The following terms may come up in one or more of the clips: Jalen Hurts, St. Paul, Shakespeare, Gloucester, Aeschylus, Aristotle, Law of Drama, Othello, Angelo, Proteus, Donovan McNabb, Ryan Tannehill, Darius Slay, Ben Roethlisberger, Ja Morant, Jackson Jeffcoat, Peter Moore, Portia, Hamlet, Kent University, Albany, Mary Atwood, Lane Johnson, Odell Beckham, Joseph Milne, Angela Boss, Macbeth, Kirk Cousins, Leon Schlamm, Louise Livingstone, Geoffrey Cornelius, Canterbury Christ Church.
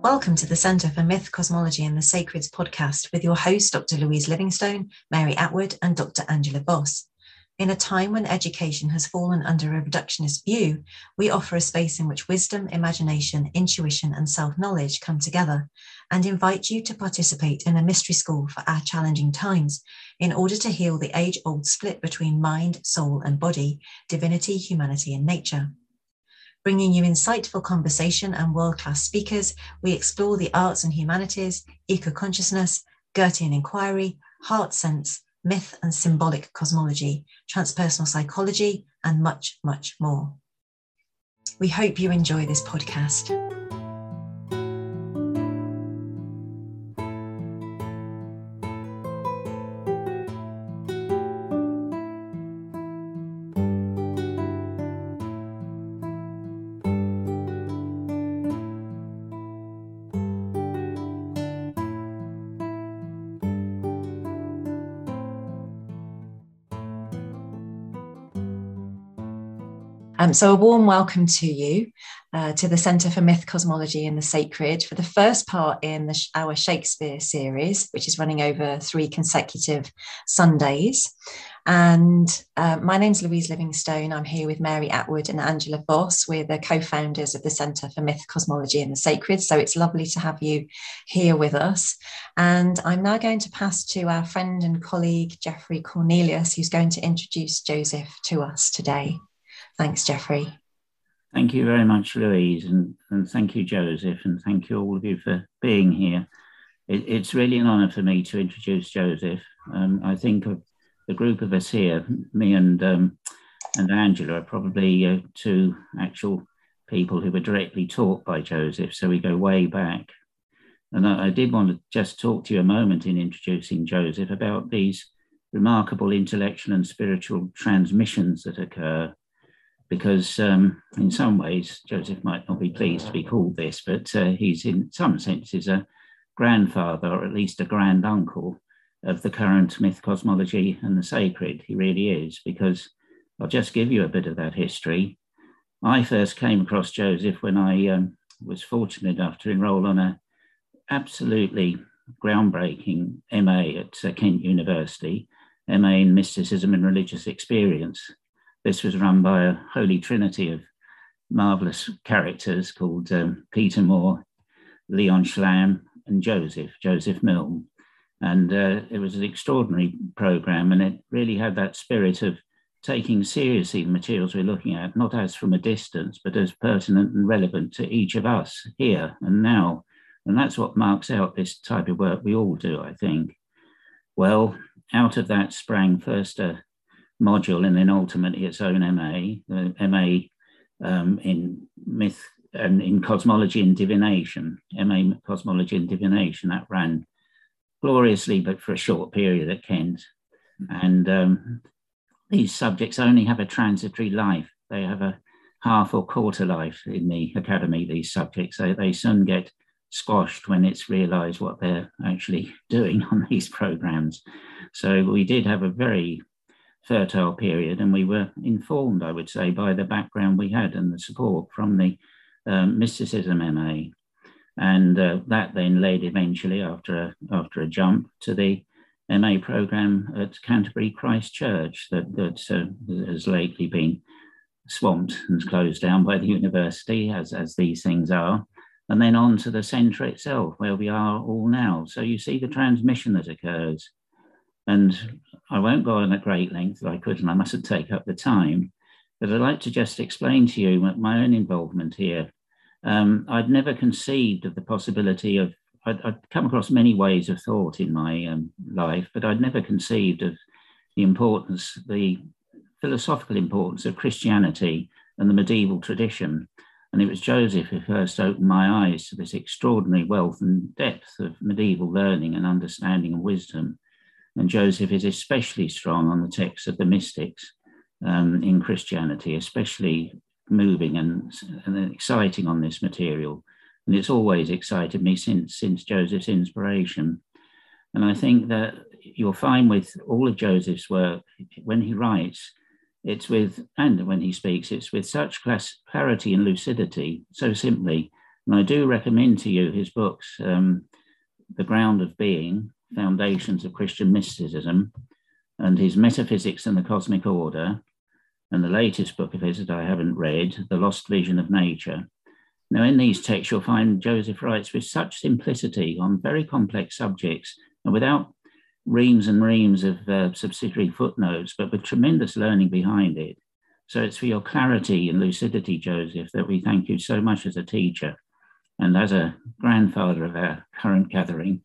Welcome to the Centre for Myth, Cosmology and the Sacreds podcast with your hosts Dr. Louise Livingstone, Mary Atwood and Dr. Angela Boss. In a time when education has fallen under a reductionist view, we offer a space in which wisdom, imagination, intuition and self-knowledge come together and invite you to participate in a mystery school for our challenging times in order to heal the age-old split between mind, soul and body, divinity, humanity and nature. Bringing you insightful conversation and world-class speakers, we explore the arts and humanities, eco-consciousness, Goethean inquiry, heart sense, myth and symbolic cosmology, transpersonal psychology, and much, much more. We hope you enjoy this podcast. So a warm welcome to you, to the Centre for Myth, Cosmology and the Sacred for the first part in our Shakespeare series, which is running over 3 consecutive Sundays. And my name's Louise Livingstone. I'm here with Mary Atwood and Angela Voss. We're the co-founders of the Centre for Myth, Cosmology and the Sacred. So it's lovely to have you here with us. And I'm now going to pass to our friend and colleague, Geoffrey Cornelius, who's going to introduce Joseph to us today. Thanks, Geoffrey. Thank you very much, Louise, and thank you, Joseph, and thank you all of you for being here. It's really an honour for me to introduce Joseph. I think of the group of us here, me and Angela, are probably 2 actual people who were directly taught by Joseph, so we go way back. And I did want to just talk to you a moment in introducing Joseph about these remarkable intellectual and spiritual transmissions that occur, because in some ways, Joseph might not be pleased to be called this, but he's in some senses a grandfather, or at least a grand uncle, of the current myth, cosmology and the sacred. He really is, because I'll just give you a bit of that history. I first came across Joseph when I was fortunate enough to enroll on an absolutely groundbreaking MA at Kent University, MA in Mysticism and Religious Experience. This was run by a holy trinity of marvellous characters called Peter Moore, Leon Schlamm, and Joseph Milne. And it was an extraordinary programme, and it really had that spirit of taking seriously the materials we're looking at, not as from a distance, but as pertinent and relevant to each of us here and now. And that's what marks out this type of work we all do, I think. Well, out of that sprang first a module and then ultimately its own MA in myth and in cosmology and divination, MA cosmology and divination, that ran gloriously but for a short period at Kent. And these subjects only have a transitory life. They have a half or quarter life in the academy, these subjects. They soon get squashed when it's realised what they're actually doing on these programmes. So we did have a very fertile period, and we were informed, I would say, by the background we had and the support from the mysticism MA, and that then led eventually after a jump to the MA program at Canterbury Christ Church that has lately been swamped and closed down by the university, as these things are, and then on to the centre itself where we are all now. So you see the transmission that occurs. And I won't go on at great length, I could, and I mustn't take up the time, but I'd like to just explain to you my own involvement here. I'd never conceived of the possibility of, I'd come across many ways of thought in my life, but I'd never conceived of the philosophical importance of Christianity and the medieval tradition. And it was Joseph who first opened my eyes to this extraordinary wealth and depth of medieval learning and understanding and wisdom. And Joseph is especially strong on the texts of the mystics in Christianity, especially moving and exciting on this material. And it's always excited me since Joseph's inspiration. And I think that you'll find with all of Joseph's work, when he writes, it's with, and when he speaks, it's with such clarity and lucidity, so simply, And I do recommend to you his books, The Ground of Being, Foundations of Christian Mysticism, and his Metaphysics and the Cosmic Order, and the latest book of his that I haven't read, The Lost Vision of Nature. Now, in these texts, you'll find Joseph writes with such simplicity on very complex subjects, and without reams and reams of subsidiary footnotes, but with tremendous learning behind it. So it's for your clarity and lucidity, Joseph, that we thank you so much as a teacher and as a grandfather of our current gathering.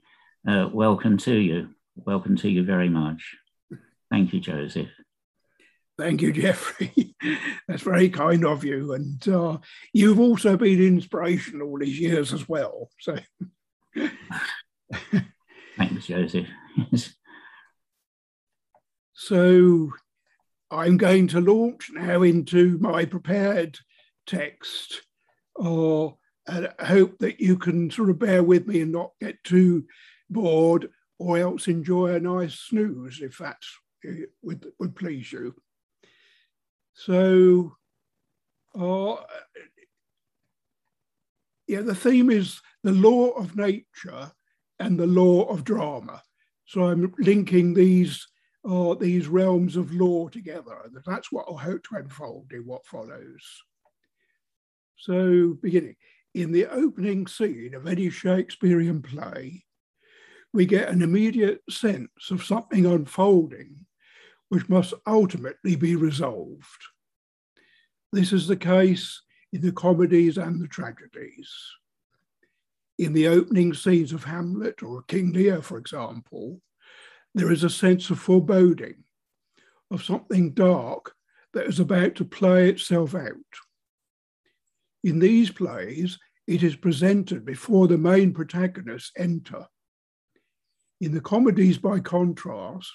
Welcome to you. Welcome to you very much. Thank you, Joseph. Thank you, Geoffrey. That's very kind of you. And you've also been inspirational all these years as well. So, thanks, Joseph. So I'm going to launch now into my prepared text. And I hope that you can sort of bear with me and not get too bored, or else enjoy a nice snooze if that would please you. So, yeah, the theme is the law of nature and the law of drama. So I'm linking these realms of law together. That's what I hope to unfold in what follows. So, beginning. In the opening scene of any Shakespearean play, we get an immediate sense of something unfolding which must ultimately be resolved. This is the case in the comedies and the tragedies. In the opening scenes of Hamlet or King Lear, for example, there is a sense of foreboding, of something dark that is about to play itself out. In these plays, it is presented before the main protagonists enter. In the comedies, by contrast,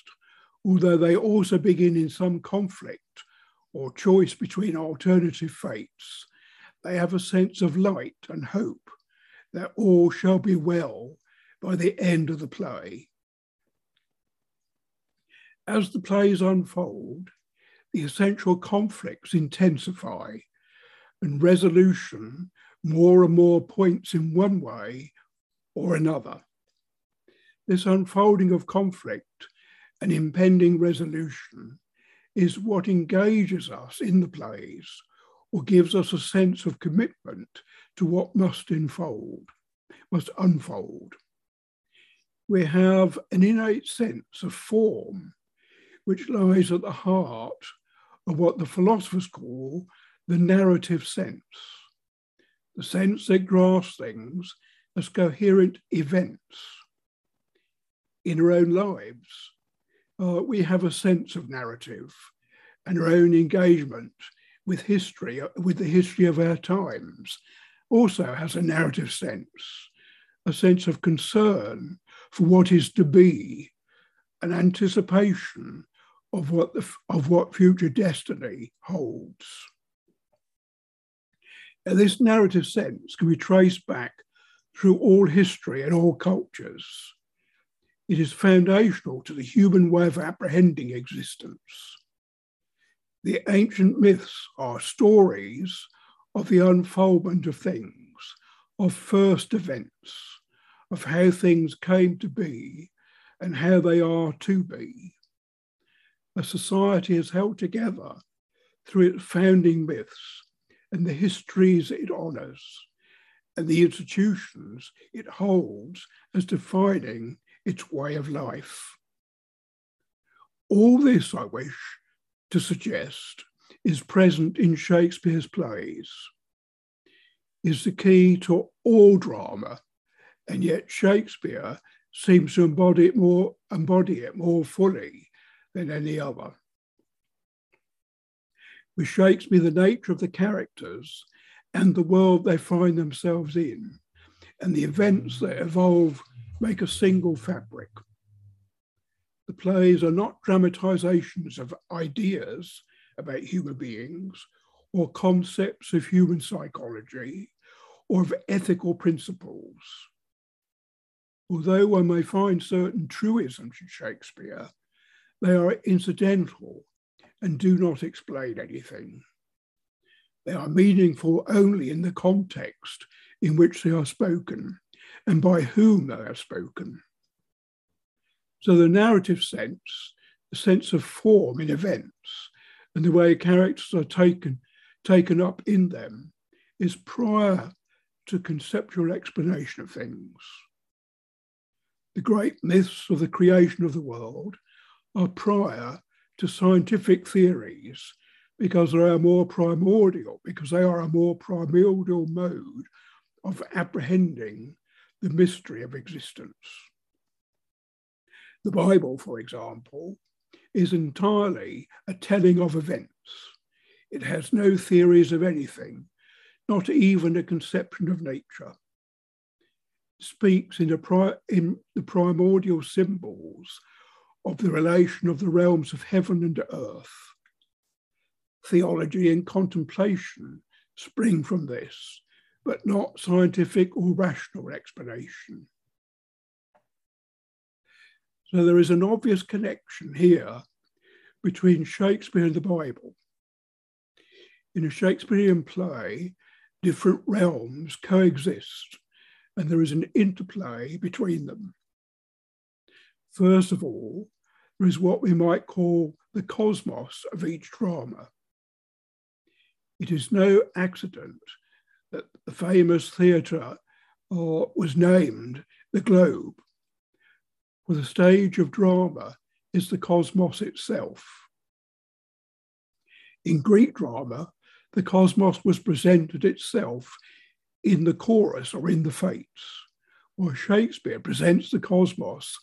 although they also begin in some conflict or choice between alternative fates, they have a sense of light and hope that all shall be well by the end of the play. As the plays unfold, the essential conflicts intensify, and resolution more and more points in one way or another. This unfolding of conflict and impending resolution is what engages us in the plays, or gives us a sense of commitment to what must unfold. We have an innate sense of form, which lies at the heart of what the philosophers call the narrative sense, the sense that grasps things as coherent events. In our own lives, we have a sense of narrative and our own engagement with history, with the history of our times, also has a narrative sense, a sense of concern for what is to be, an anticipation of what future destiny holds. Now, this narrative sense can be traced back through all history and all cultures. It is foundational to the human way of apprehending existence. The ancient myths are stories of the unfoldment of things, of first events, of how things came to be and how they are to be. A society is held together through its founding myths and the histories it honours, and the institutions it holds as defining its way of life. All this, I wish to suggest, is present in Shakespeare's plays, is the key to all drama, and yet Shakespeare seems to embody it more fully than any other. With Shakespeare, the nature of the characters and the world they find themselves in, and the events that evolve, make a single fabric. The plays are not dramatisations of ideas about human beings, or concepts of human psychology, or of ethical principles. Although one may find certain truisms in Shakespeare, they are incidental and do not explain anything. They are meaningful only in the context in which they are spoken and by whom they are spoken. So the narrative sense, the sense of form in events, and the way characters are taken up in them is prior to conceptual explanation of things. The great myths of the creation of the world are prior to scientific theories because they are more primordial, because they are a more primordial mode of apprehending the mystery of existence. The Bible, for example, is entirely a telling of events. It has no theories of anything, not even a conception of nature. It speaks in the primordial symbols of the relation of the realms of heaven and earth. Theology and contemplation spring from this, but not scientific or rational explanation. So there is an obvious connection here between Shakespeare and the Bible. In a Shakespearean play, different realms coexist, and there is an interplay between them. First of all, there is what we might call the cosmos of each drama. It is no accident that the famous theatre was named the Globe, for the stage of drama is the cosmos itself. In Greek drama, the cosmos was presented itself in the chorus or in the fates, while Shakespeare presents the cosmos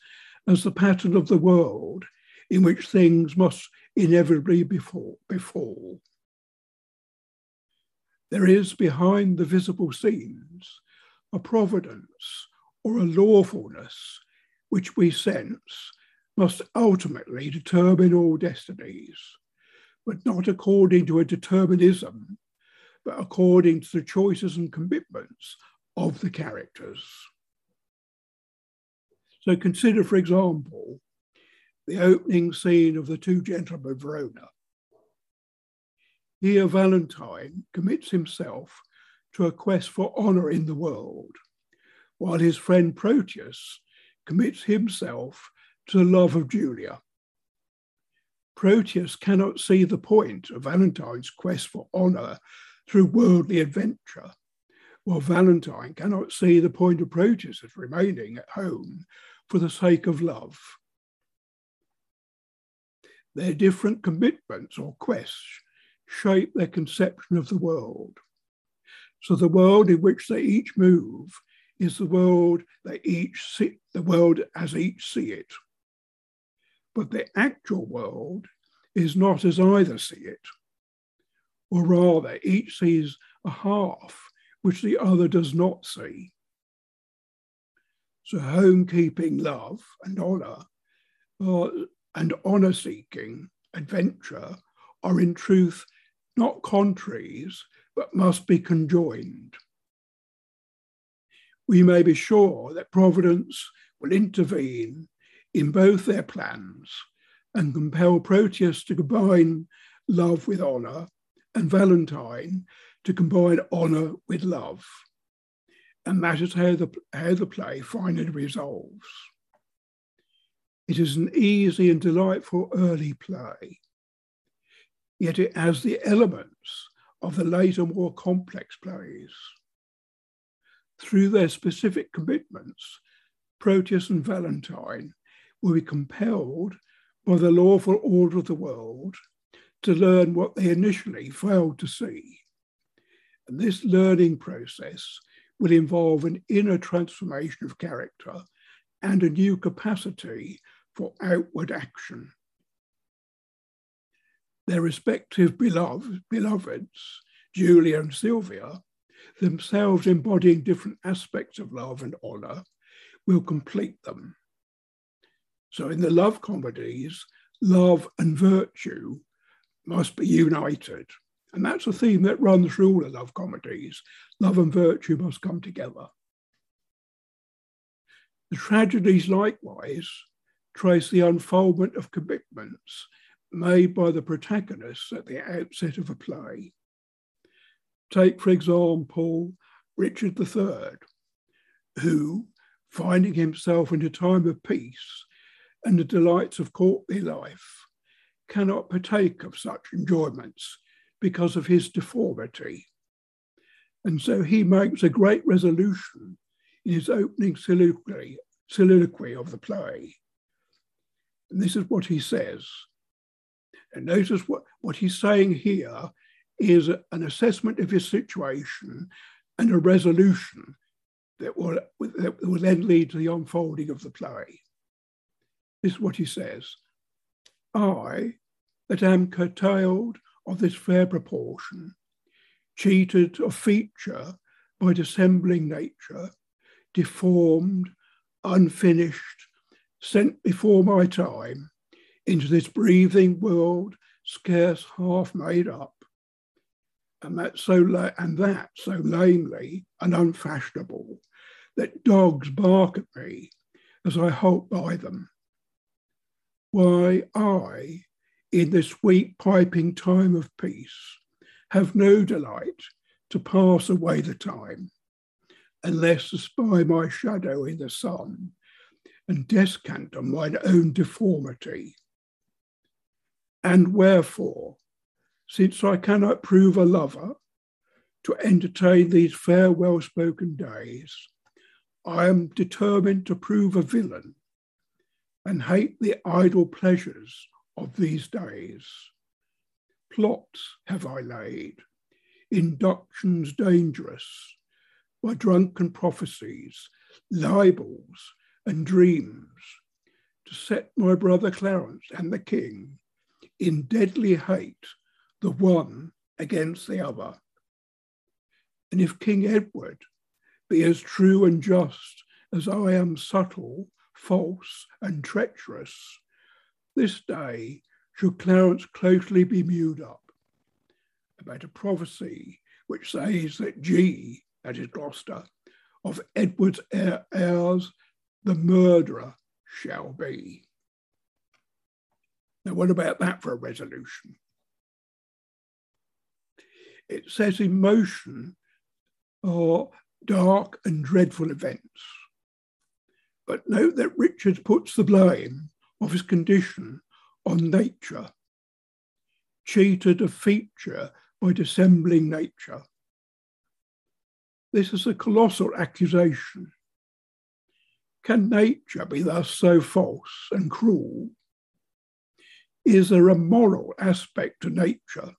as the pattern of the world in which things must inevitably befall. There is, behind the visible scenes, a providence or a lawfulness which we sense must ultimately determine all destinies, but not according to a determinism, but according to the choices and commitments of the characters. So consider, for example, the opening scene of The Two Gentlemen of Verona. Here, Valentine commits himself to a quest for honour in the world, while his friend Proteus commits himself to the love of Julia. Proteus cannot see the point of Valentine's quest for honour through worldly adventure, while Valentine cannot see the point of Proteus as remaining at home for the sake of love. Their different commitments or quests shape their conception of the world. So the world in which they each move is the world they each see, the world as each see it. But the actual world is not as either see it, or rather each sees a half which the other does not see. So homekeeping, love and honour, and honour-seeking, adventure, are in truth not contraries, but must be conjoined. We may be sure that Providence will intervene in both their plans and compel Proteus to combine love with honour and Valentine to combine honour with love. And that is how the play finally resolves. It is an easy and delightful early play, yet it has the elements of the later, more complex plays. Through their specific commitments, Proteus and Valentine will be compelled by the lawful order of the world to learn what they initially failed to see. And this learning process will involve an inner transformation of character and a new capacity for outward action. Their respective beloveds, Julia and Sylvia, themselves embodying different aspects of love and honour, will complete them. So in the love comedies, love and virtue must be united. And that's a theme that runs through all the love comedies. Love and virtue must come together. The tragedies likewise trace the unfoldment of commitments made by the protagonists at the outset of a play. Take, for example, Richard III, who, finding himself in a time of peace and the delights of courtly life, cannot partake of such enjoyments because of his deformity. And so he makes a great resolution in his opening soliloquy of the play. And this is what he says. And notice what he's saying here is an assessment of his situation and a resolution that will then lead to the unfolding of the play. This is what he says. I, that am curtailed of this fair proportion, cheated of feature by dissembling nature, deformed, unfinished, sent before my time into this breathing world, scarce half made up, and that so lamely and unfashionable that dogs bark at me as I halt by them. Why, I, in this sweet piping time of peace, have no delight to pass away the time, unless to spy my shadow in the sun and descant on mine own deformity. And wherefore, since I cannot prove a lover to entertain these fair, well-spoken days, I am determined to prove a villain and hate the idle pleasures of these days. Plots have I laid, inductions dangerous, by drunken prophecies, libels and dreams, to set my brother Clarence and the king in deadly hate, the one against the other. And if King Edward be as true and just as I am subtle, false and treacherous, this day should Clarence closely be mewed up about a prophecy which says that G, that is Gloucester, of Edward's heirs the murderer shall be. Now, what about that for a resolution? It sets in motion dark and dreadful events. But note that Richard puts the blame of his condition on nature, cheated of feature by dissembling nature. This is a colossal accusation. Can nature be thus so false and cruel? Is there a moral aspect to nature?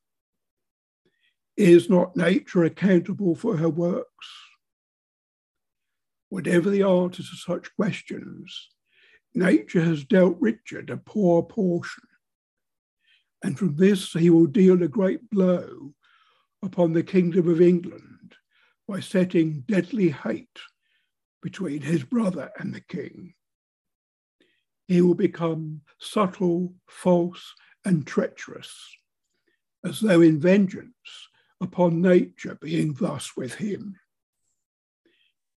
Is not nature accountable for her works? Whatever the answer to such questions, nature has dealt Richard a poor portion, and from this he will deal a great blow upon the kingdom of England by setting deadly hate between his brother and the king. He will become subtle, false, and treacherous, as though in vengeance upon nature being thus with him.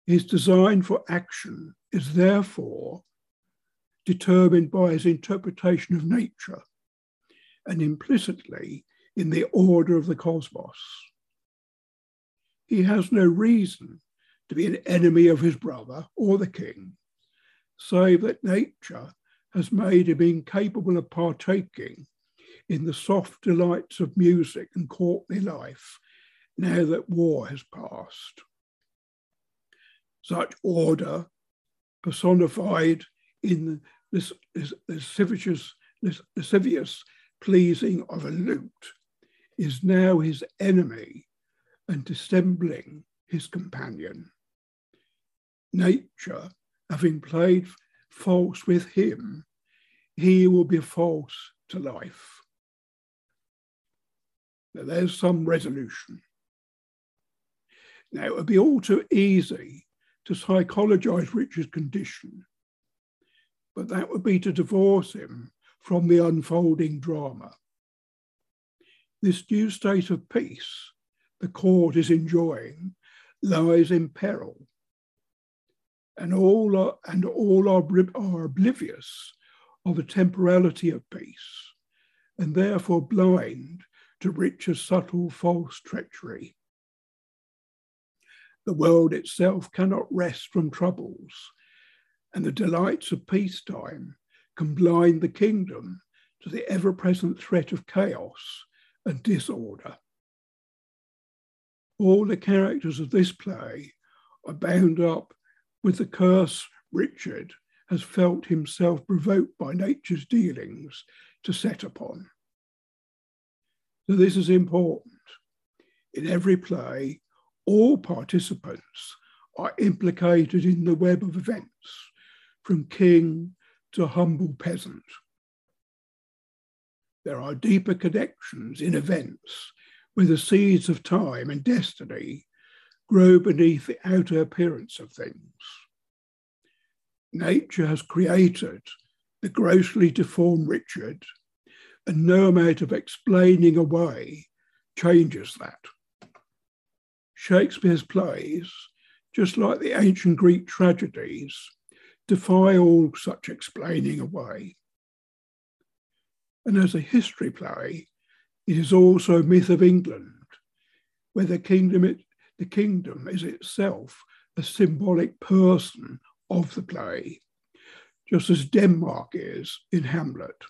His design for action is therefore determined by his interpretation of nature and implicitly in the order of the cosmos. He has no reason to be an enemy of his brother or the king, save that nature has made him incapable of partaking in the soft delights of music and courtly life now that war has passed. Such order, personified in this lascivious pleasing of a lute, is now his enemy and dissembling his companion. Nature, having played false with him, he will be false to life. Now, there's some resolution. Now, it would be all too easy to psychologize Richard's condition, but that would be to divorce him from the unfolding drama. This new state of peace the court is enjoying lies in peril, and all are oblivious of the temporality of peace, and therefore blind to Richard's subtle, false treachery. The world itself cannot rest from troubles, and the delights of peacetime can blind the kingdom to the ever-present threat of chaos and disorder. All the characters of this play are bound up with the curse Richard has felt himself provoked by nature's dealings to set upon. So this is important. In every play, all participants are implicated in the web of events, from king to humble peasant. There are deeper connections in events where the seeds of time and destiny grow beneath the outer appearance of things. Nature has created the grossly deformed Richard, and no amount of explaining away changes that. Shakespeare's plays, just like the ancient Greek tragedies, defy all such explaining away. And as a history play, it is also a myth of England, where the kingdom is itself a symbolic person of the play, just as Denmark is in Hamlet.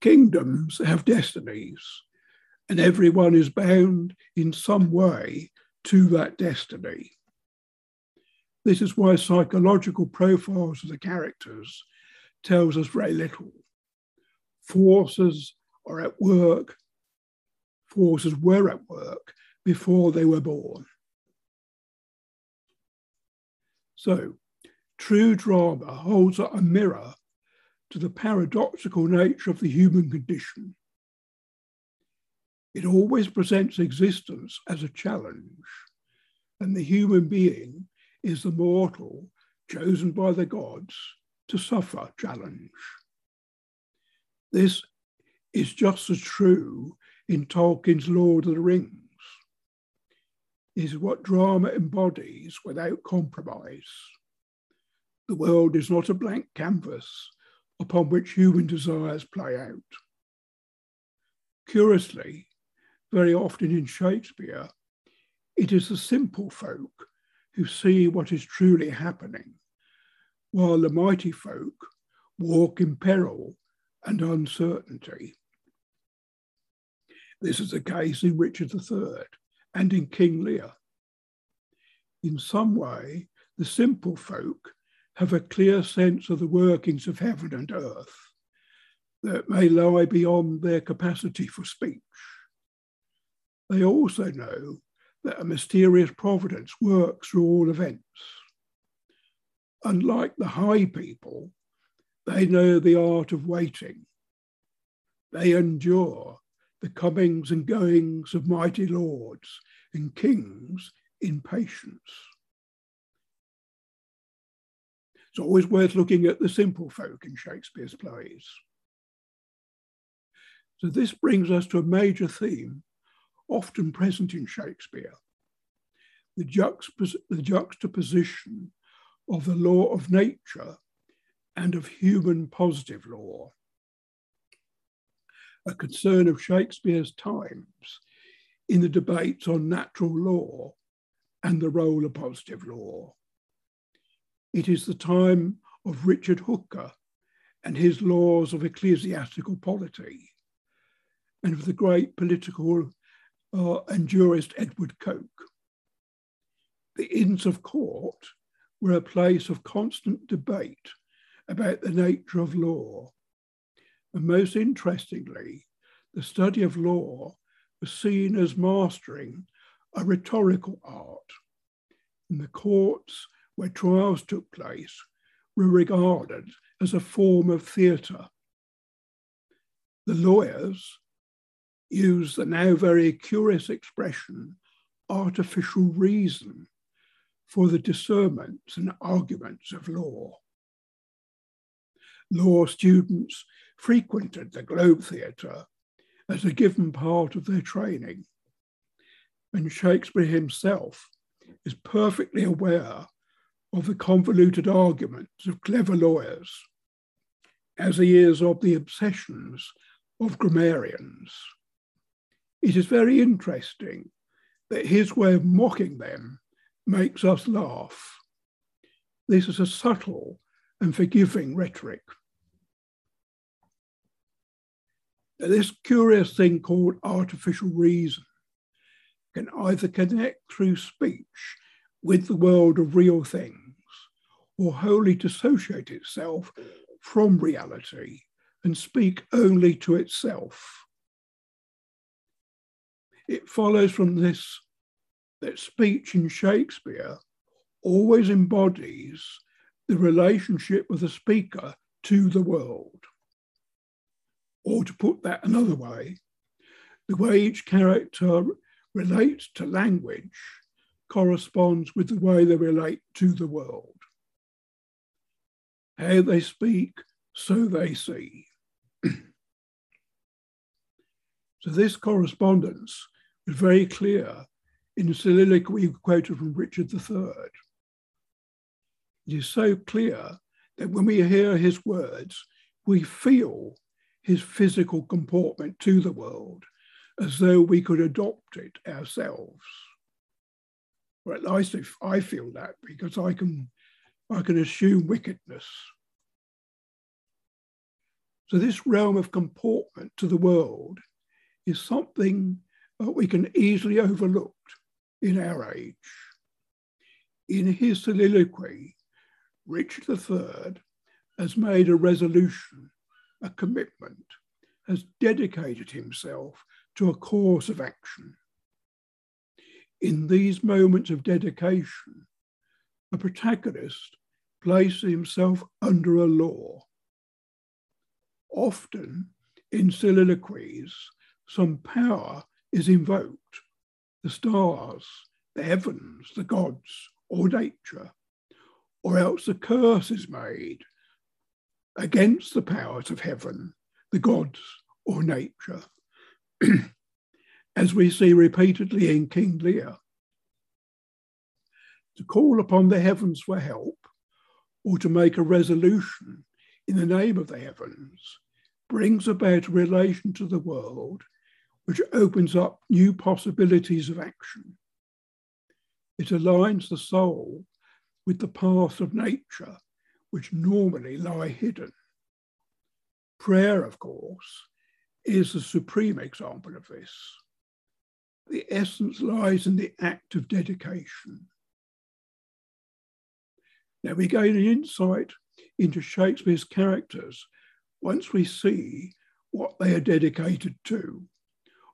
Kingdoms have destinies, and everyone is bound in some way to that destiny. This is why psychological profiles of the characters tells us very little. Forces are at work. Forces were at work before they were born. So, true drama holds up a mirror to the paradoxical nature of the human condition. It always presents existence as a challenge, and the human being is the mortal chosen by the gods to suffer challenge. This is just as true in Tolkien's Lord of the Rings. It is what drama embodies without compromise. The world is not a blank canvas upon which human desires play out. Curiously, very often in Shakespeare, it is the simple folk who see what is truly happening, while the mighty folk walk in peril and uncertainty. This is the case in Richard III and in King Lear. In some way, the simple folk have a clear sense of the workings of heaven and earth that may lie beyond their capacity for speech. They also know that a mysterious providence works through all events. Unlike the high people, they know the art of waiting. They endure the comings and goings of mighty lords and kings in patience. It's always worth looking at the simple folk in Shakespeare's plays. So this brings us to a major theme often present in Shakespeare, the juxtaposition of the law of nature and of human positive law. A concern of Shakespeare's times in the debates on natural law and the role of positive law. It is the time of Richard Hooker and his laws of ecclesiastical polity, and of the great political and jurist Edward Coke. The Inns of Court were a place of constant debate about the nature of law. And most interestingly, the study of law was seen as mastering a rhetorical art. And the courts where trials took place were regarded as a form of theatre. The lawyers used the now very curious expression, artificial reason, for the discernments and arguments of law. Law students frequented the Globe Theatre as a given part of their training, and Shakespeare himself is perfectly aware of the convoluted arguments of clever lawyers, as he is of the obsessions of grammarians. It is very interesting that his way of mocking them makes us laugh. This is a subtle and forgiving rhetoric. Now, this curious thing called artificial reason can either connect through speech with the world of real things or wholly dissociate itself from reality and speak only to itself. It follows from this that speech in Shakespeare always embodies the relationship of the speaker to the world. Or to put that another way, the way each character relates to language corresponds with the way they relate to the world. How they speak, so they see. So this correspondence was very clear in the soliloquy quoted from Richard III. It is so clear that when we hear his words, we feel his physical comportment to the world as though we could adopt it ourselves. Or at least if I feel that, because I can assume wickedness. So this realm of comportment to the world is something that we can easily overlook in our age. In his soliloquy, Richard III has made a resolution, a commitment, has dedicated himself to a course of action. In these moments of dedication, the protagonist places himself under a law. Often in soliloquies, some power is invoked, the stars, the heavens, the gods, or nature, or else a curse is made against the powers of heaven, the gods, or nature, as we see repeatedly in King Lear. To call upon the heavens for help, or to make a resolution in the name of the heavens, brings about a relation to the world which opens up new possibilities of action. It aligns the soul with the paths of nature, which normally lie hidden. Prayer, of course, is the supreme example of this. The essence lies in the act of dedication. Now, we gain an insight into Shakespeare's characters once we see what they are dedicated to,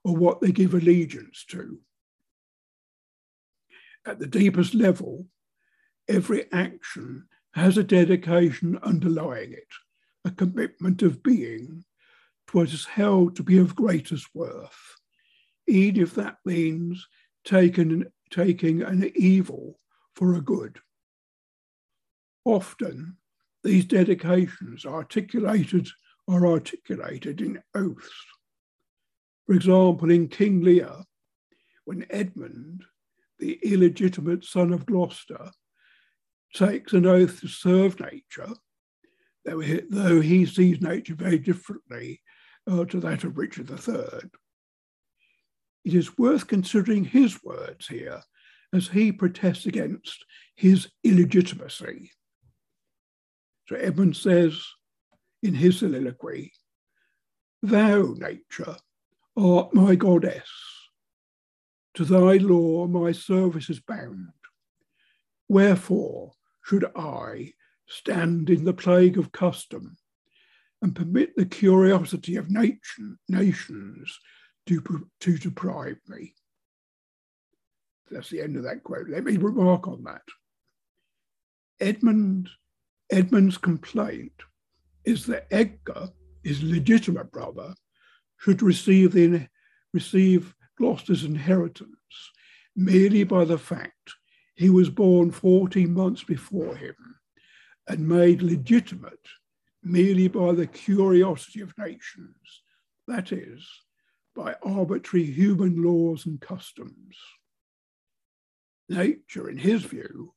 or what they give allegiance to. At the deepest level, every action has a dedication underlying it, a commitment of being to what is held to be of greatest worth, even if that means taking an evil for a good. Often, these dedications are articulated in oaths. For example, in King Lear, when Edmund, the illegitimate son of Gloucester, takes an oath to serve nature, though he sees nature very differently to that of Richard III. It is worth considering his words here as he protests against his illegitimacy. So Edmund says in his soliloquy, "Thou, nature, art my goddess. To thy law my service is bound. Wherefore should I stand in the plague of custom and permit the curiosity of nations to deprive me?" That's the end of that quote. Let me remark on that. Edmund's complaint is that Edgar, his legitimate brother, should receive Gloucester's inheritance merely by the fact he was born 14 months before him and made legitimate merely by the curiosity of nations, that is, by arbitrary human laws and customs. Nature, in his view,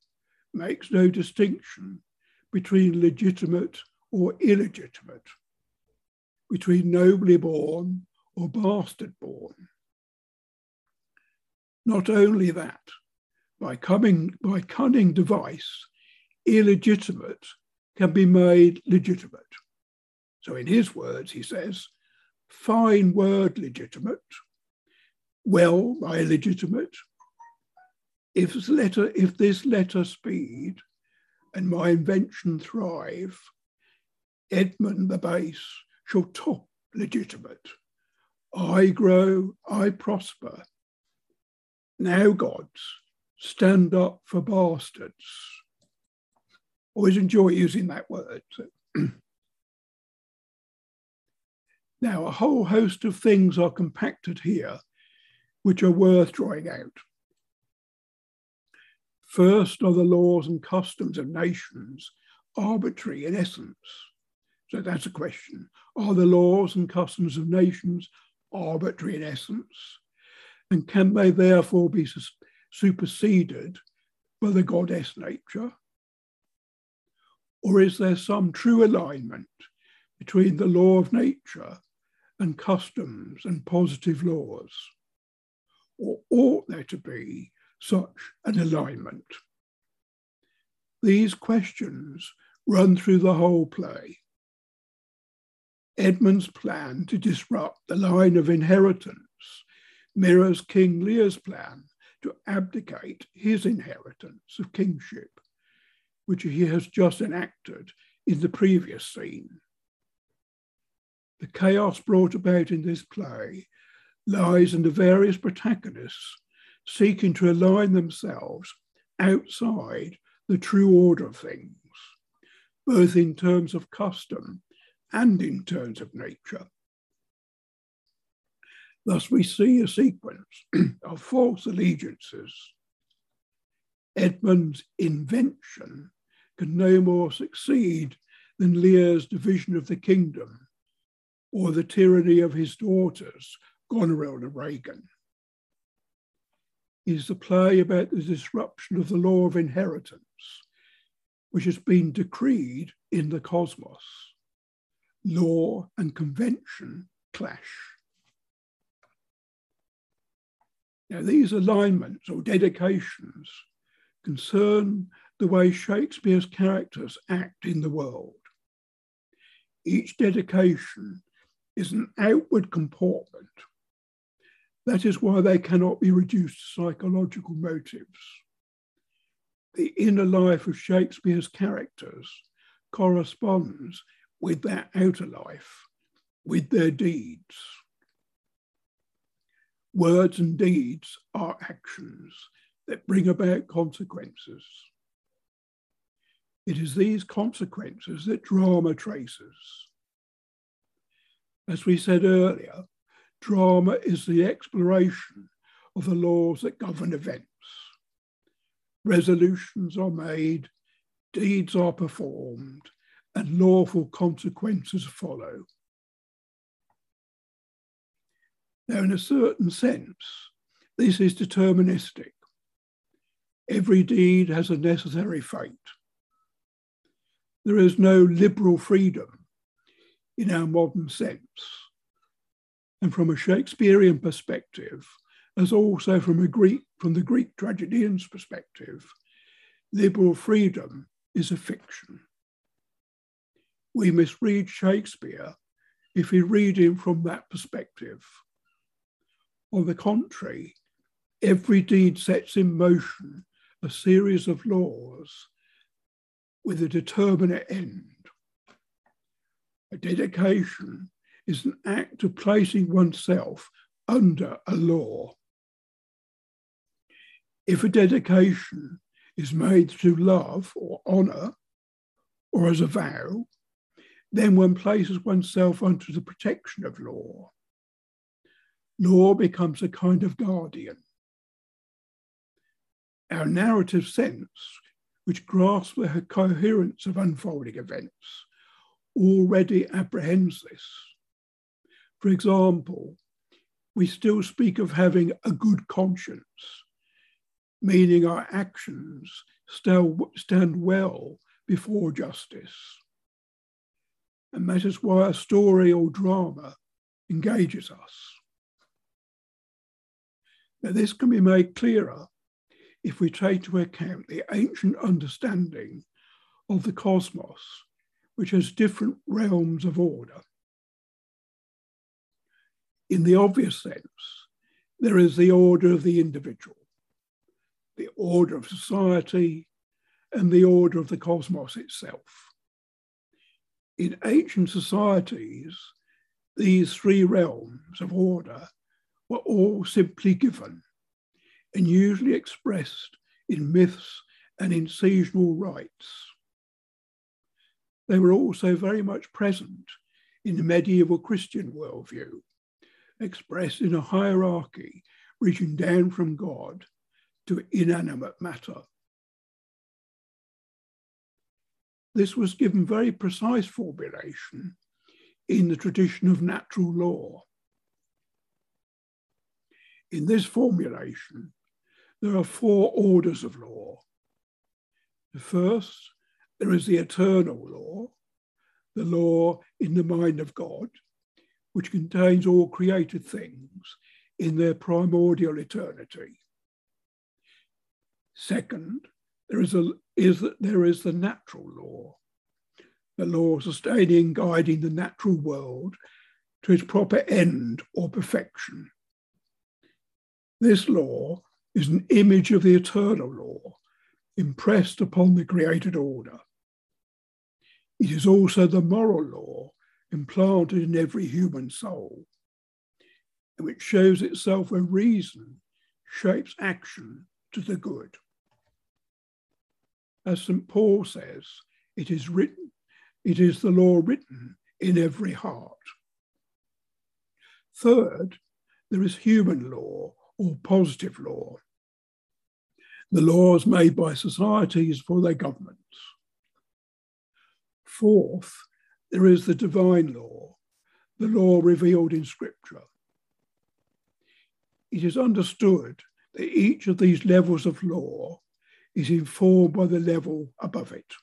makes no distinction between legitimate or illegitimate, between nobly born or bastard born. Not only that, by cunning device, illegitimate can be made legitimate. So in his words, he says, fine word legitimate, well by illegitimate, if this letter speed and my invention thrive, Edmund the base shall top legitimate. I grow, I prosper. Now, gods, stand up for bastards. Always enjoy using that word. Now, a whole host of things are compacted here which are worth drawing out. First are the laws and customs of nations, arbitrary in essence. So that's a question. Are the laws and customs of nations arbitrary in essence? And can they therefore be superseded by the goddess nature? Or is there some true alignment between the law of nature and customs and positive laws? Or ought there to be such an alignment? These questions run through the whole play. Edmund's plan to disrupt the line of inheritance mirrors King Lear's plan to abdicate his inheritance of kingship, which he has just enacted in the previous scene. The chaos brought about in this play lies in the various protagonists seeking to align themselves outside the true order of things, both in terms of custom and in terms of nature. Thus we see a sequence of false allegiances. Edmund's invention can no more succeed than Lear's division of the kingdom or the tyranny of his daughters, Goneril and Regan. Is the play about the disruption of the law of inheritance, which has been decreed in the cosmos. Law and convention clash. Now, these alignments or dedications concern the way Shakespeare's characters act in the world. Each dedication is an outward comportment. That is why they cannot be reduced to psychological motives. The inner life of Shakespeare's characters corresponds with their outer life, with their deeds. Words and deeds are actions that bring about consequences. It is these consequences that drama traces. As we said earlier, drama is the exploration of the laws that govern events. Resolutions are made, deeds are performed, and lawful consequences follow. Now, in a certain sense, this is deterministic. Every deed has a necessary fate. There is no liberal freedom in our modern sense. And from a Shakespearean perspective, as also from the Greek tragedian's perspective, liberal freedom is a fiction. We misread Shakespeare if we read him from that perspective. On the contrary, every deed sets in motion a series of laws with a determinate end. A dedication is an act of placing oneself under a law. If a dedication is made through love or honour or as a vow, then one places oneself under the protection of law. Law becomes a kind of guardian. Our narrative sense, which grasps the coherence of unfolding events, already apprehends this. For example, we still speak of having a good conscience, meaning our actions stand well before justice. And that is why a story or drama engages us. Now, this can be made clearer if we take into account the ancient understanding of the cosmos, which has different realms of order. In the obvious sense, there is the order of the individual, the order of society, and the order of the cosmos itself. In ancient societies, these three realms of order were all simply given and usually expressed in myths and in seasonal rites. They were also very much present in the medieval Christian worldview, expressed in a hierarchy reaching down from God to inanimate matter. This was given very precise formulation in the tradition of natural law. In this formulation, there are four orders of law. The first, there is the eternal law, the law in the mind of God, which contains all created things in their primordial eternity. Second, there is the natural law, the law sustaining and guiding the natural world to its proper end or perfection. This law is an image of the eternal law, impressed upon the created order. It is also the moral law implanted in every human soul, which shows itself where reason shapes action to the good. As St. Paul says, it is written, it is the law written in every heart. Third, there is human law or positive law, the laws made by societies for their governments. Fourth, there is the divine law, the law revealed in Scripture. It is understood that each of these levels of law is informed by the level above it.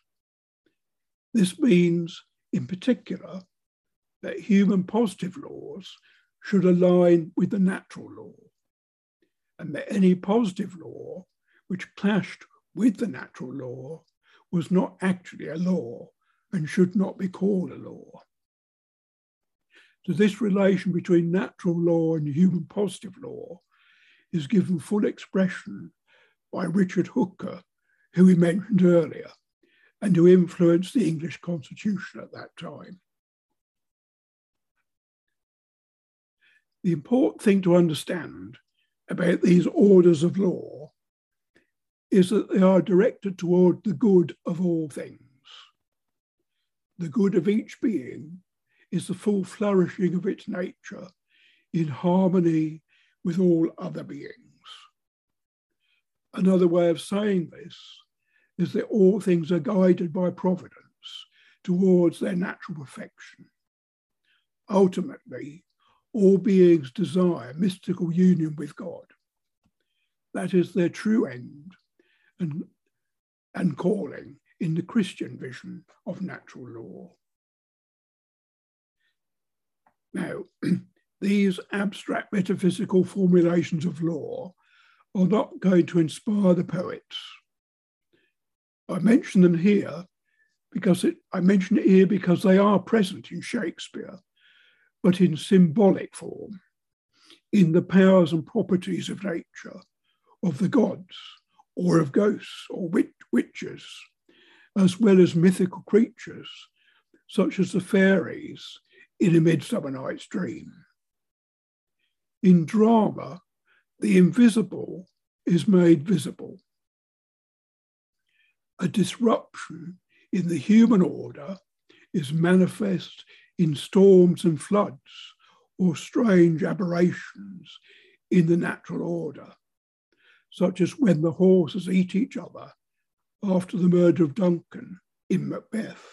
This means, in particular, that human positive laws should align with the natural law, and that any positive law which clashed with the natural law was not actually a law and should not be called a law. So this relation between natural law and human positive law is given full expression by Richard Hooker, who we mentioned earlier, and who influenced the English Constitution at that time. The important thing to understand about these orders of law is that they are directed toward the good of all things. The good of each being is the full flourishing of its nature in harmony with all other beings. Another way of saying this is that all things are guided by providence towards their natural perfection. Ultimately, all beings desire mystical union with God. That is their true end and calling in the Christian vision of natural law. Now, these abstract metaphysical formulations of law are not going to inspire the poets. I mention it here because they are present in Shakespeare, but in symbolic form, in the powers and properties of nature, of the gods, or of ghosts or witches, as well as mythical creatures, such as the fairies in A Midsummer Night's Dream. In drama, the invisible is made visible. A disruption in the human order is manifest in storms and floods or strange aberrations in the natural order, such as when the horses eat each other after the murder of Duncan in Macbeth.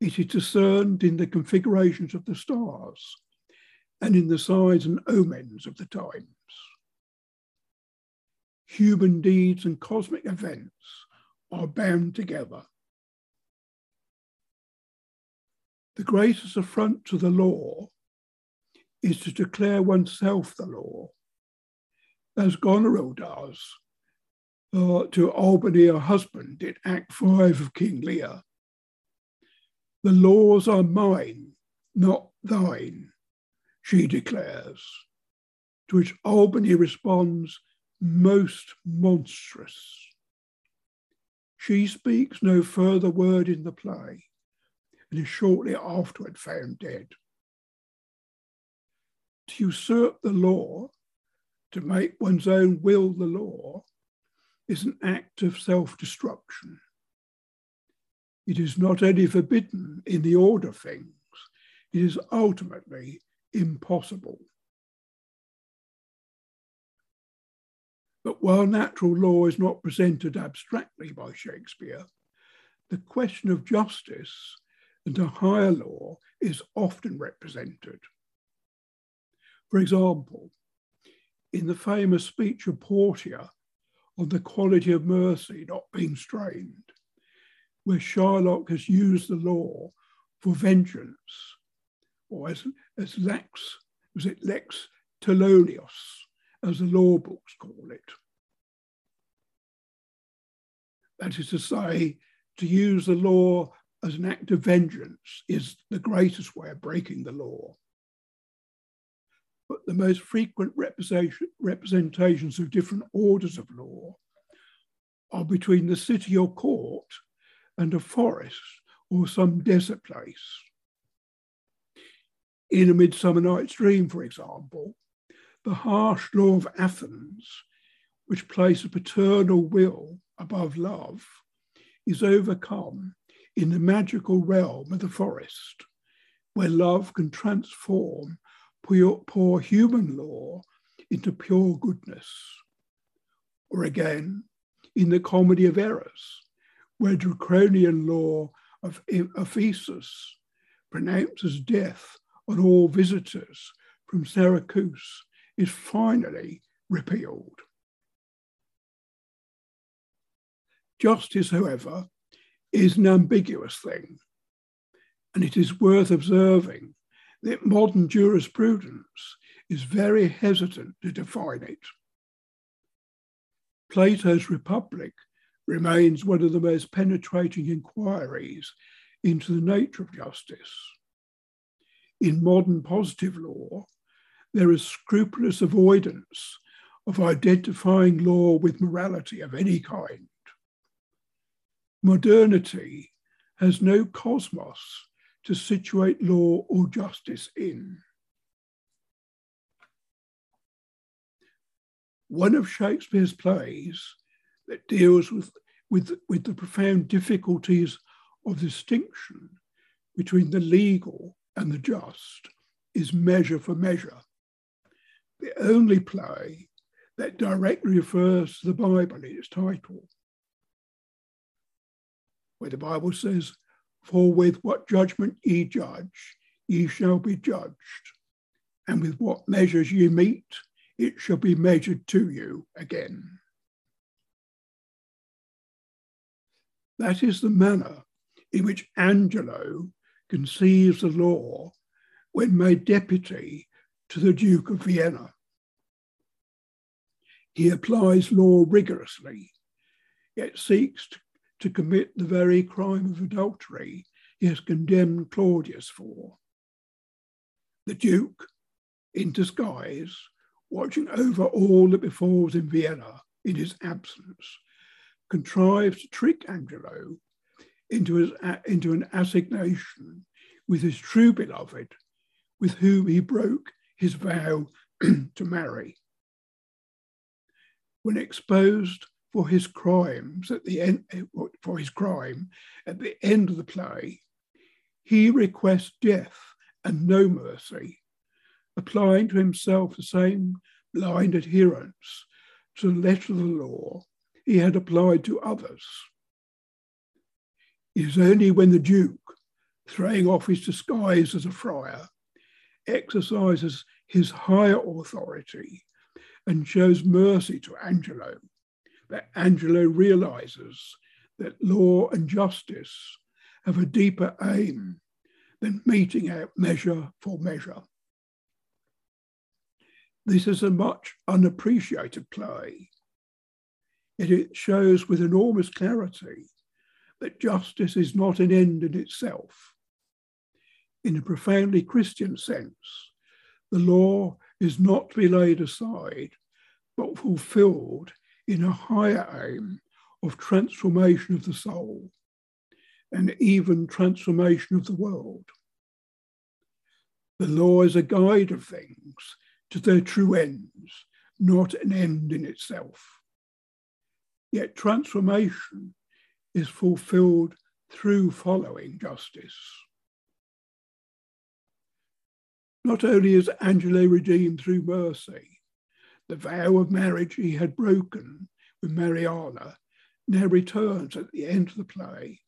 It is discerned in the configurations of the stars and in the signs and omens of the times. Human deeds and cosmic events are bound together. The greatest affront to the law is to declare oneself the law as Goneril does to Albany, her husband, in Act 5 of King Lear. The laws are mine, not thine, she declares, to which Albany responds, most monstrous. She speaks no further word in the play and is shortly afterward found dead. To usurp the law, to make one's own will the law, is an act of self-destruction. It is not only forbidden in the order of things, it is ultimately impossible. But while natural law is not presented abstractly by Shakespeare, the question of justice and a higher law is often represented. For example, in the famous speech of Portia on the quality of mercy not being strained, where Shylock has used the law for vengeance, or as Lex Talonius, as the law books call it. That is to say, to use the law as an act of vengeance is the greatest way of breaking the law. But the most frequent representations of different orders of law are between the city or court and a forest or some desert place. In A Midsummer Night's Dream, for example, the harsh law of Athens, which places paternal will above love, is overcome in the magical realm of the forest, where love can transform poor human law into pure goodness. Or again, in the Comedy of Errors, where draconian law of Ephesus pronounces death on all visitors from Syracuse is finally repealed. Justice, however, is an ambiguous thing, and it is worth observing that modern jurisprudence is very hesitant to define it. Plato's Republic remains one of the most penetrating inquiries into the nature of justice. In modern positive law, there is scrupulous avoidance of identifying law with morality of any kind. Modernity has no cosmos to situate law or justice in. One of Shakespeare's plays that deals with the profound difficulties of distinction between the legal and the just is Measure for Measure, the only play that directly refers to the Bible in its title, where the Bible says, "For with what judgment ye judge, ye shall be judged, and with what measures ye meet, it shall be measured to you again." That is the manner in which Angelo conceives the law when made deputy to the Duke of Vienna. He applies law rigorously, yet seeks to commit the very crime of adultery he has condemned Claudius for. The Duke, in disguise, watching over all that befalls in Vienna in his absence, contrives to trick Angelo into an assignation with his true beloved, with whom he broke his vow to marry. When exposed for his crimes at the end, of the play, he requests death and no mercy, applying to himself the same blind adherence to the letter of the law he had applied to others. It is only when the Duke, throwing off his disguise as a friar, exercises his higher authority and shows mercy to Angelo, that Angelo realizes that law and justice have a deeper aim than meting out measure for measure. This is a much unappreciated play. Yet it shows with enormous clarity that justice is not an end in itself. In a profoundly Christian sense, the law is not to be laid aside, but fulfilled in a higher aim of transformation of the soul and even transformation of the world. The law is a guide of things to their true ends, not an end in itself. Yet transformation is fulfilled through following justice. Not only is Angelo redeemed through mercy, the vow of marriage he had broken with Mariana now returns at the end of the play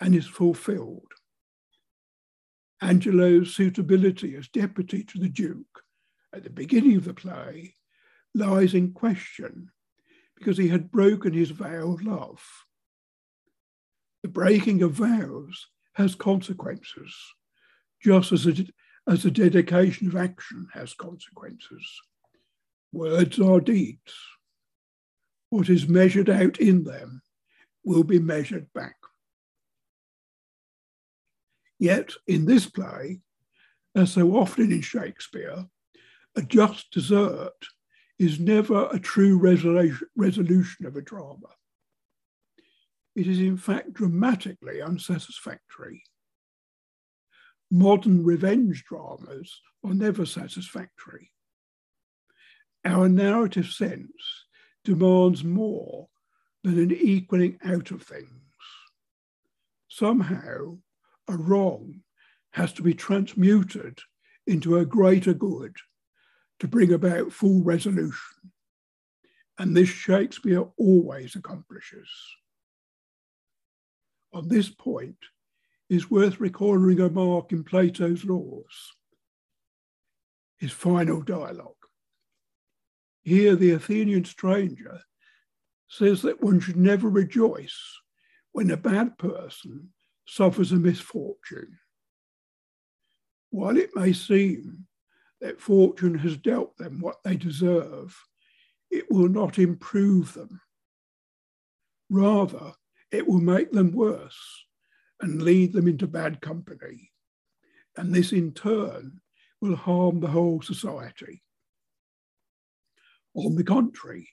and is fulfilled. Angelo's suitability as deputy to the Duke at the beginning of the play lies in question because he had broken his vow of love. The breaking of vows has consequences, just as the dedication of action has consequences. Words are deeds. What is measured out in them will be measured back. Yet in this play, as so often in Shakespeare, a just desert is never a true resolution of a drama. It is in fact dramatically unsatisfactory. Modern revenge dramas are never satisfactory. Our narrative sense demands more than an equaling out of things. Somehow, a wrong has to be transmuted into a greater good to bring about full resolution. And this Shakespeare always accomplishes. On this point, it's worth recalling a remark in Plato's Laws, his final dialogue. Here, the Athenian stranger says that one should never rejoice when a bad person suffers a misfortune. While it may seem that fortune has dealt them what they deserve, it will not improve them. Rather, it will make them worse and lead them into bad company. And this in turn will harm the whole society. On the contrary,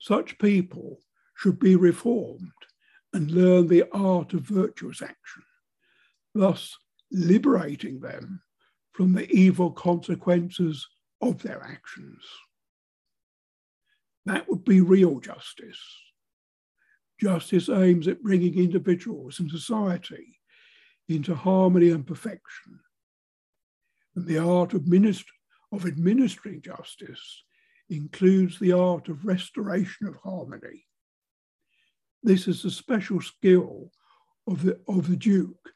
such people should be reformed and learn the art of virtuous action, thus liberating them from the evil consequences of their actions. That would be real justice. Justice aims at bringing individuals and society into harmony and perfection. And the art of administering justice includes the art of restoration of harmony. This is the special skill of the Duke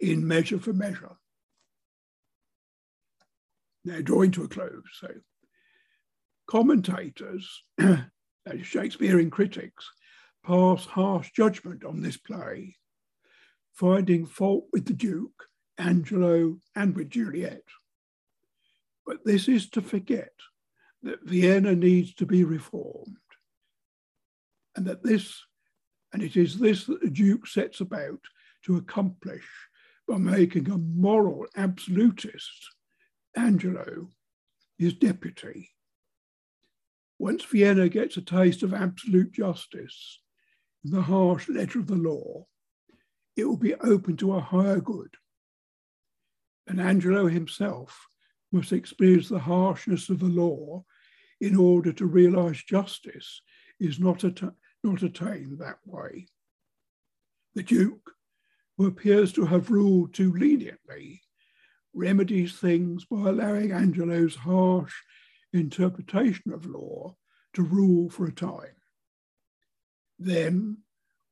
in Measure for Measure. Now, drawing to a close, so commentators, Shakespearean critics, pass harsh judgment on this play, finding fault with the Duke, Angelo, and with Juliet. But this is to forget that Vienna needs to be reformed. And that it is this that the Duke sets about to accomplish by making a moral absolutist, Angelo, his deputy. Once Vienna gets a taste of absolute justice in the harsh letter of the law, it will be open to a higher good. And Angelo himself must experience the harshness of the law in order to realise justice is not attained that way. The Duke, who appears to have ruled too leniently, remedies things by allowing Angelo's harsh interpretation of law to rule for a time. Then,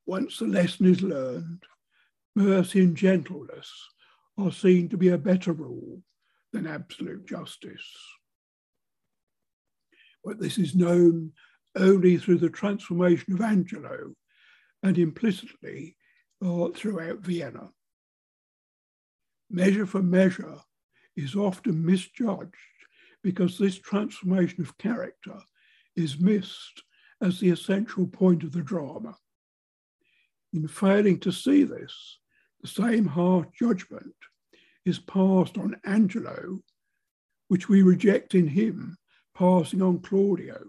once the lesson is learned, mercy and gentleness are seen to be a better rule than absolute justice. But this is known only through the transformation of Angelo and implicitly throughout Vienna. Measure for Measure is often misjudged because this transformation of character is missed as the essential point of the drama. In failing to see this, the same harsh judgment is passed on Angelo, which we reject in him, passing on Claudio.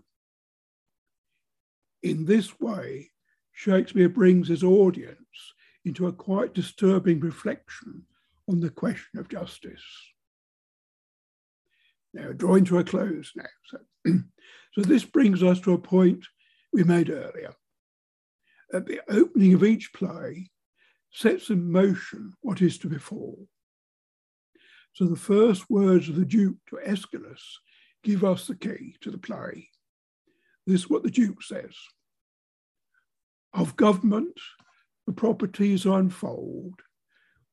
In this way, Shakespeare brings his audience into a quite disturbing reflection on the question of justice. Now, drawing to a close now. So this brings us to a point we made earlier. At the opening of each play sets in motion what is to befall. So the first words of the Duke to Aeschylus give us the key to the play. This is what the Duke says. Of government, the properties I unfold,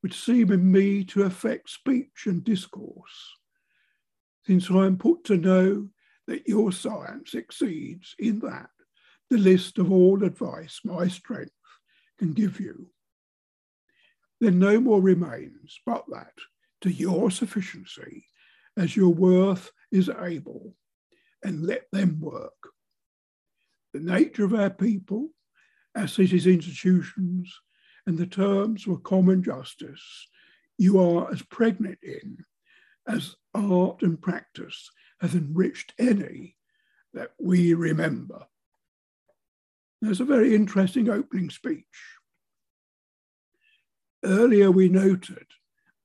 which seem in me to affect speech and discourse, since I am put to know that your science exceeds in that the list of all advice my strength can give you. Then no more remains but that to your sufficiency, as your worth is able, and let them work. The nature of our people, our city's institutions, and the terms of common justice, you are as pregnant in as art and practice has enriched any that we remember. There's a very interesting opening speech. Earlier we noted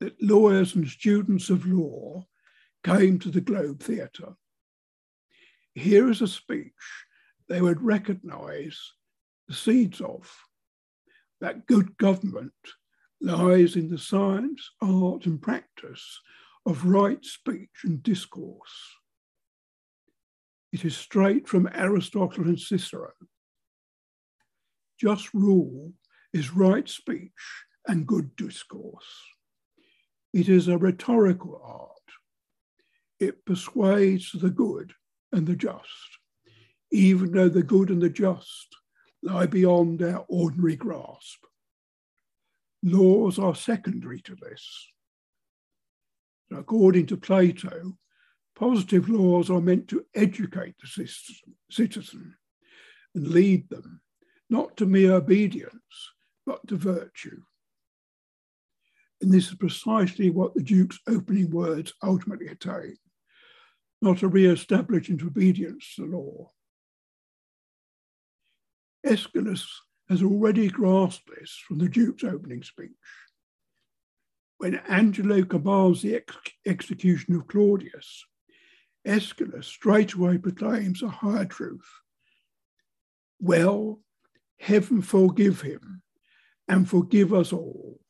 that lawyers and students of law came to the Globe Theatre. Here is a speech they would recognise the seeds of, that good government lies in the science, art and practice of right speech and discourse. It is straight from Aristotle and Cicero. Just rule is right speech and good discourse. It is a rhetorical art. It persuades the good and the just, even though the good and the just lie beyond our ordinary grasp. Laws are secondary to this. According to Plato, positive laws are meant to educate the citizen and lead them, not to mere obedience, but to virtue. And this is precisely what the Duke's opening words ultimately attain, not a re-establish into obedience to the law. Aeschylus has already grasped this from the Duke's opening speech. When Angelo commands the execution of Claudius, Aeschylus straightway proclaims a higher truth. Well, heaven forgive him and forgive us all.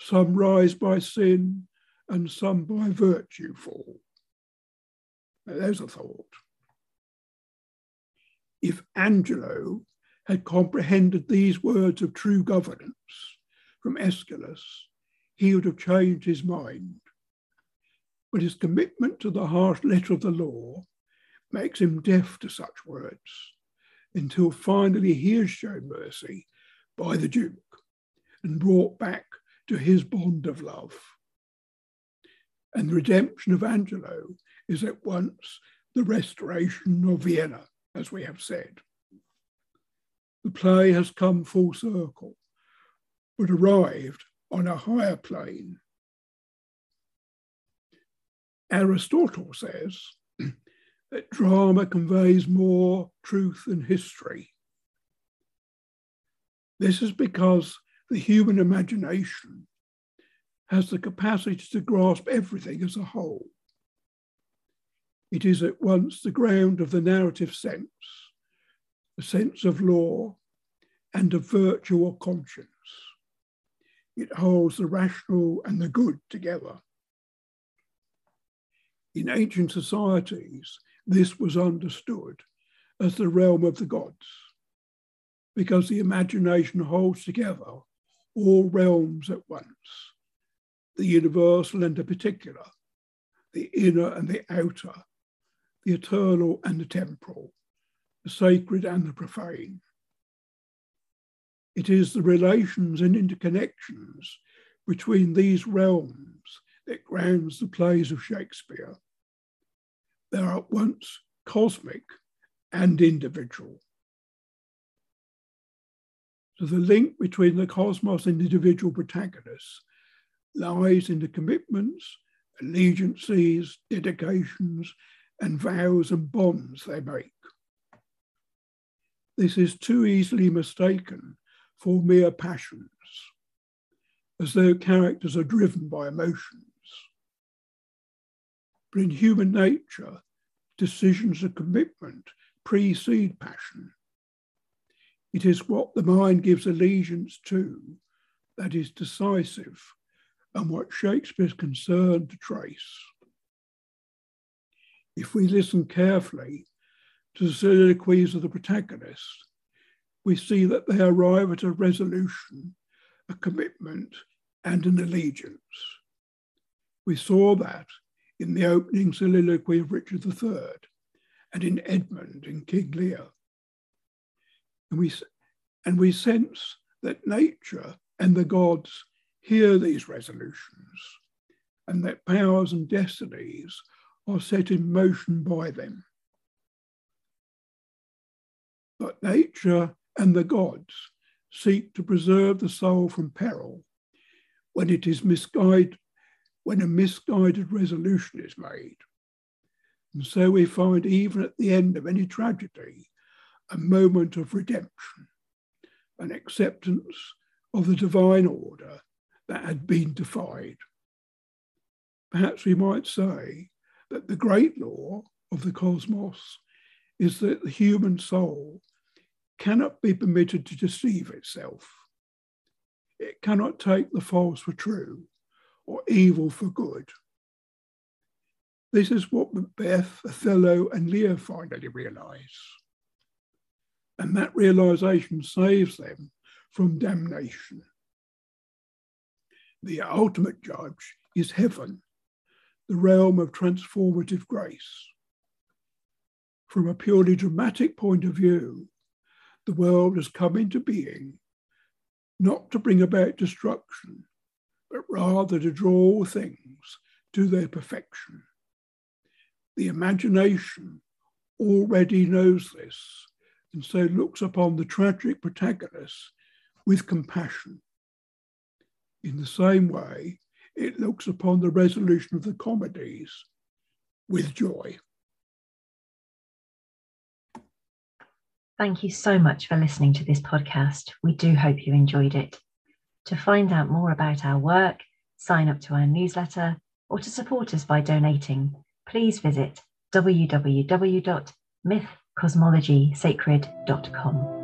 Some rise by sin and some by virtue fall. Now, there's a thought. If Angelo had comprehended these words of true governance from Aeschylus, he would have changed his mind. But his commitment to the harsh letter of the law makes him deaf to such words, until finally he is shown mercy by the Duke and brought back to his bond of love. And the redemption of Angelo is at once the restoration of Vienna, as we have said. The play has come full circle, but arrived on a higher plane. Aristotle says that drama conveys more truth than history. This is because the human imagination has the capacity to grasp everything as a whole. It is at once the ground of the narrative sense, the sense of law, and of virtue or conscience. It holds the rational and the good together. In ancient societies, this was understood as the realm of the gods, because the imagination holds together all realms at once, the universal and the particular, the inner and the outer, the eternal and the temporal, the sacred and the profane. It is the relations and interconnections between these realms that grounds the plays of Shakespeare, they are at once cosmic and individual. So the link between the cosmos and individual protagonists lies in the commitments, allegiances, dedications, and vows and bonds they make. This is too easily mistaken for mere passions, as though characters are driven by emotions. But in human nature, decisions of commitment precede passion. It is what the mind gives allegiance to that is decisive, and what Shakespeare is concerned to trace. If we listen carefully to the soliloquies of the protagonists, we see that they arrive at a resolution, a commitment, and an allegiance. We saw that in the opening soliloquy of Richard III and in Edmund in King Lear. And we sense that nature and the gods hear these resolutions, and that powers and destinies are set in motion by them. But nature and the gods seek to preserve the soul from peril when it is misguided, when a misguided resolution is made. And so we find even at the end of any tragedy, a moment of redemption, an acceptance of the divine order that had been defied. Perhaps we might say that the great law of the cosmos is that the human soul cannot be permitted to deceive itself. It cannot take the false for true or evil for good. This is what Macbeth, Othello, and Lear finally realize. And that realization saves them from damnation. The ultimate judge is heaven, the realm of transformative grace. From a purely dramatic point of view, the world has come into being, not to bring about destruction, but rather to draw all things to their perfection. The imagination already knows this, and so looks upon the tragic protagonist with compassion. In the same way, it looks upon the resolution of the comedies with joy. Thank you so much for listening to this podcast. We do hope you enjoyed it. To find out more about our work, sign up to our newsletter, or to support us by donating, please visit www.mythcosmologysacred.com.